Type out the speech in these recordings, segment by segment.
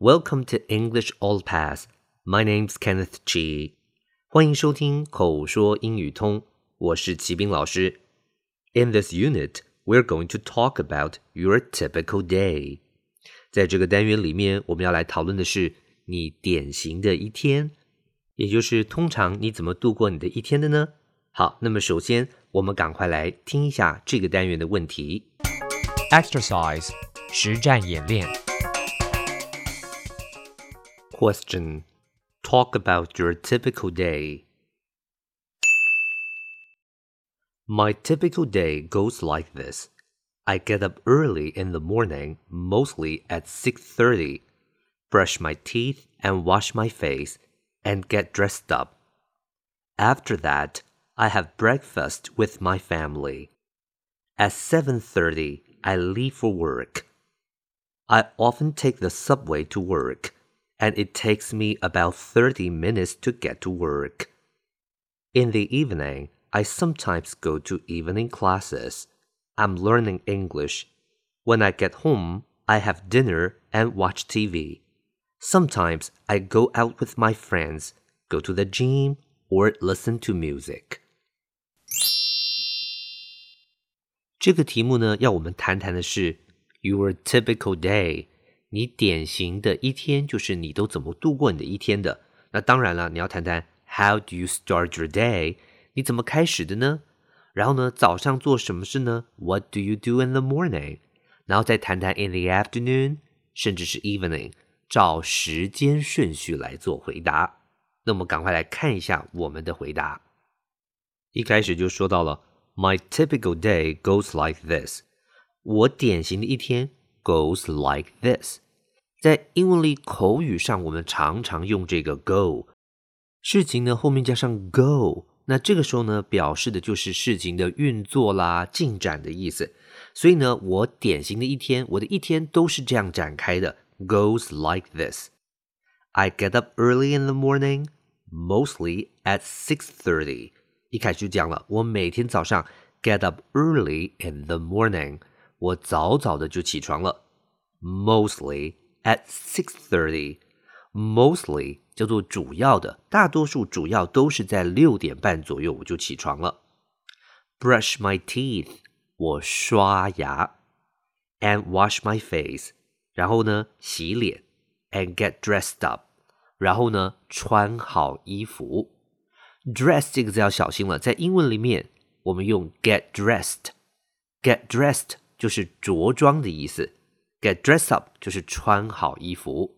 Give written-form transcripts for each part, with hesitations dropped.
Welcome to English All Pass. My name's Kenneth Chi. 欢迎收听口说英语通，我是奇斌老师。In this unit, we're going to talk about your typical day. 在这个单元里面，我们要来讨论的是你典型的一天，也就是通常你怎么度过你的一天的呢？好，那么首先我们赶快来听一下这个单元的问题。Exercise 实战演练。Question. Talk about your typical day. My typical day goes like this. I get up early in the morning, mostly at 6:30, brush my teeth and wash my face, and get dressed up. After that, I have breakfast with my family. At 7:30, I leave for work. I often take the subway to work, and it takes me about 30 minutes to get to work. In the evening, I sometimes go to evening classes. I'm learning English. When I get home, I have dinner and watch TV. Sometimes I go out with my friends, go to the gym, or listen to music. 这个题目呢，要我们谈谈的是 Your typical day. 你典型的一天就是你都怎么度过你的一天的。那当然了，你要谈谈 How do you start your day? 你怎么开始的呢？然后呢，早上做什么事呢？ What do you do in the morning? 然后再谈谈 in the afternoon, 甚至是 evening, 照时间顺序来做回答。那我们赶快来看一下我们的回答。一开始就说到了 My typical day goes like this. 我典型的一天 goes like this.在英文里口语上我们常常用这个 go， 事情呢后面加上 go， 那这个时候呢表示的就是事情的运作啦，进展的意思。所以呢我典型的一天，我的一天都是这样展开的 goes like this. I get up early in the morning, mostly at 6:30. 一开始就讲了，我每天早上 get up early in the morning， 我早早的就起床了 mostly at 6:30, mostly 叫做主要的，大多数主要都是在6点半左右我就起床了。Brush my teeth, 我刷牙 and wash my face, 然后呢洗脸 and get dressed up, 然后呢穿好衣服。Dress 这个字要小心了，在英文里面我们用 get dressed, get dressed 就是着装的意思。Get dressed up 就是穿好衣服。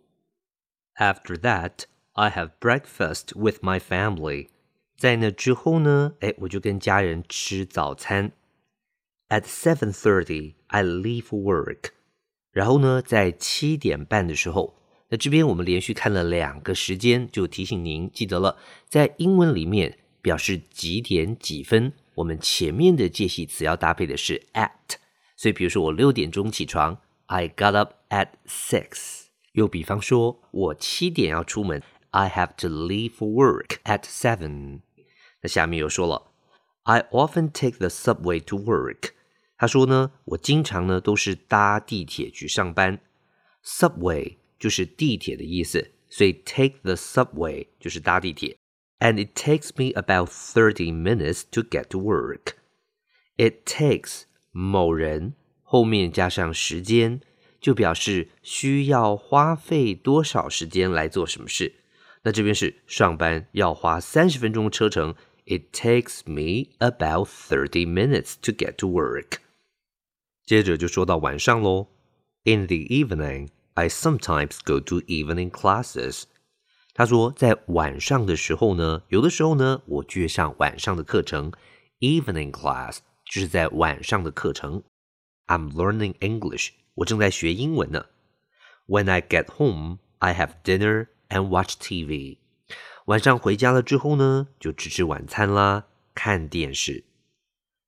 After that, I have breakfast with my family. 在那之后呢，我就跟家人吃早餐。At 7:30, I leave for work. 然后呢，在7:30的时候，那这边我们连续看了两个时间，就提醒您记得了，在英文里面表示几点几分，我们前面的介系词要搭配的是 at。所以比如说我6点钟起床。I got up at 6. 又比方说我7点要出门 I have to leave for work at 7. 那下面又说了 I often take the subway to work. 他说呢我经常呢都是搭地铁去上班。Subway 就是地铁的意思，所以 take the subway 就是搭地铁。And it takes me about 30 minutes to get to work. It takes 某人后面加上时间，就表示需要花费多少时间来做什么事。那这边是上班要花30分钟车程 It takes me about 30 minutes to get to work. 接着就说到晚上咯。In the evening, I sometimes go to evening classes. 他说在晚上的时候呢，有的时候呢，我去上晚上的课程 Evening class 就是在晚上的课程。I'm learning English. 我正在学英文呢。When I get home, I have dinner and watch TV. 晚上回家了之后呢，就吃吃晚餐啦，看电视。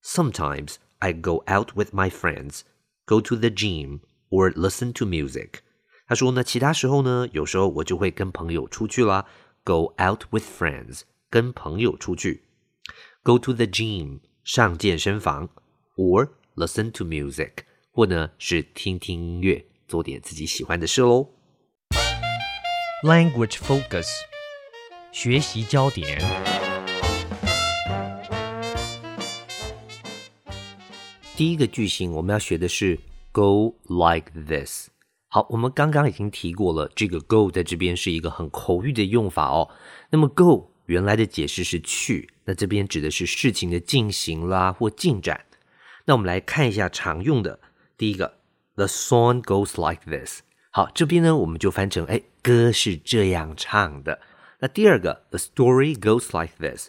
Sometimes I go out with my friends, go to the gym, or listen to music. 他说呢，其他时候呢，有时候我就会跟朋友出去啦 ，go out with friends， 跟朋友出去。Go to the gym， 上健身房 ，or listen to music， 或呢是听听音乐，做点自己喜欢的事喽。Language focus， 学习焦点。第一个句型我们要学的是 go like this。好，我们刚刚已经提过了，这个 go 在这边是一个很口语的用法哦。那么 go 原来的解释是去，那这边指的是事情的进行啦或进展。那我们来看一下常用的，第一个 The song goes like this。好，这边呢我们就翻成歌是这样唱的。那第二个 The story goes like this，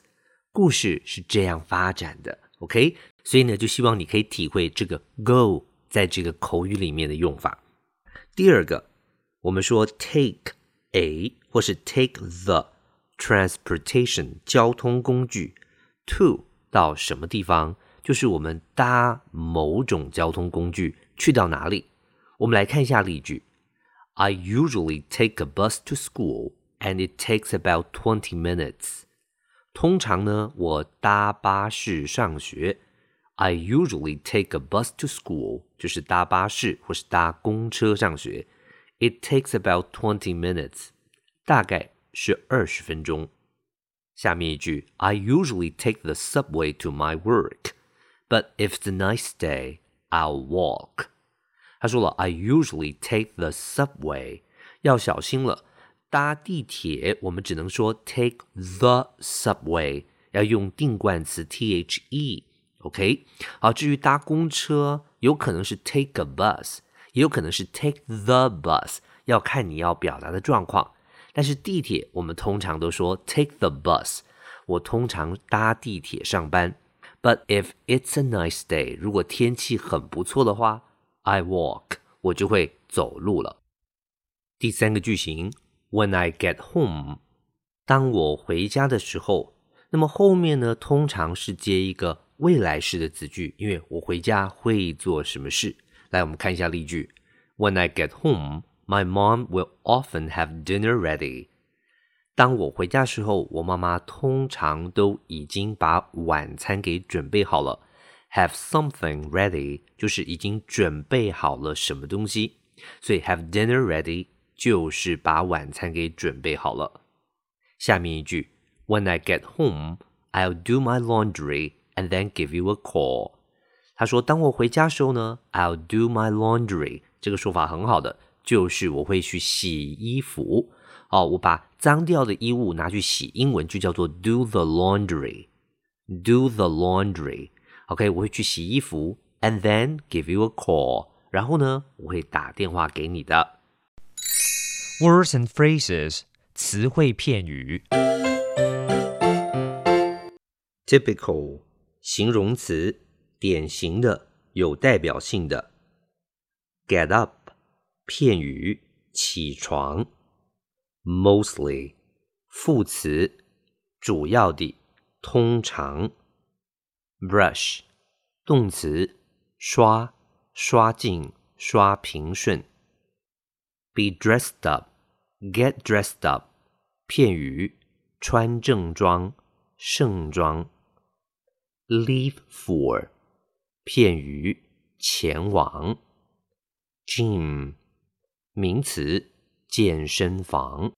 故事是这样发展的。OK， 所以呢就希望你可以体会这个 go 在这个口语里面的用法。第二个，我们说 take a 或是 take the transportation 交通工具 to 到什么地方，就是我们搭某种交通工具去到哪里。我们来看一下例句 I usually take a bus to school and it takes about 20 minutes. 通常呢，我搭巴士上学。I usually take a bus to school, 就是搭巴士或是搭公车上学。It takes about 20 minutes, 大概是20分钟。下面一句 I usually take the subway to my work, but if it's a nice day, I'll walk. 他说了 I usually take the subway, 要小心了，搭地铁我们只能说 take the subway, 要用定冠词 the。OK， 好，至于搭公车有可能是 take a bus， 也有可能是 take the bus， 要看你要表达的状况。但是地铁我们通常都说 take the bus， 我通常搭地铁上班。But if it's a nice day， 如果天气很不错的话 I walk， 我就会走路了。第三个句型 When I get home， 当我回家的时候，那么后面呢通常是接一个未来式的子句，因为我回家会做什么事。来，我们看一下例句 When I get home, my mom will often have dinner ready. 当我回家时候，我妈妈通常都已经把晚餐给准备好了。Have something ready 就是已经准备好了什么东西，所以 have dinner ready 就是把晚餐给准备好了。下面一句 When I get home, I'll do my laundry and then give you a call. 他说当我回家时候呢 I'll do my laundry， 这个说法很好的，就是我会去洗衣服。我把脏掉的衣物拿去洗，英文就叫做 do the laundry。 Do the laundry， OK， 我会去洗衣服 and then give you a call， 然后呢我会打电话给你的。 Words and phrases， 词汇片语。 Typical，形容词，典型的，有代表性的。 Get up， 片语，起床。 Mostly， 副词，主要的，通常。 Brush， 动词，刷，刷净，刷平顺。 Be dressed up， get dressed up， 片语，穿正装，盛装。Leave for， 片语，前往。 Gym， 名词，健身房。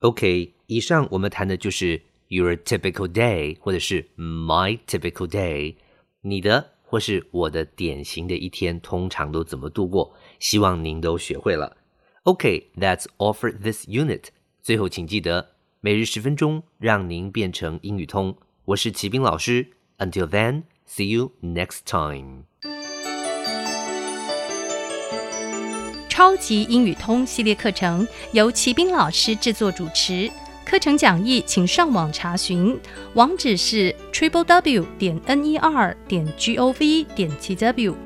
OK， 以上我们谈的就是 Your typical day 或者是 My typical day， 你的或是我的典型的一天通常都怎么度过，希望您都学会了。 OK， that's all for this unit。 最后请记得每日10分钟，让您变成英语通。我是齐斌老师 Until then, see you next time. 超级英语通系列课程由齐斌老师制作主持，课程讲义请上网查询，网址是 www.ner.gov.tw。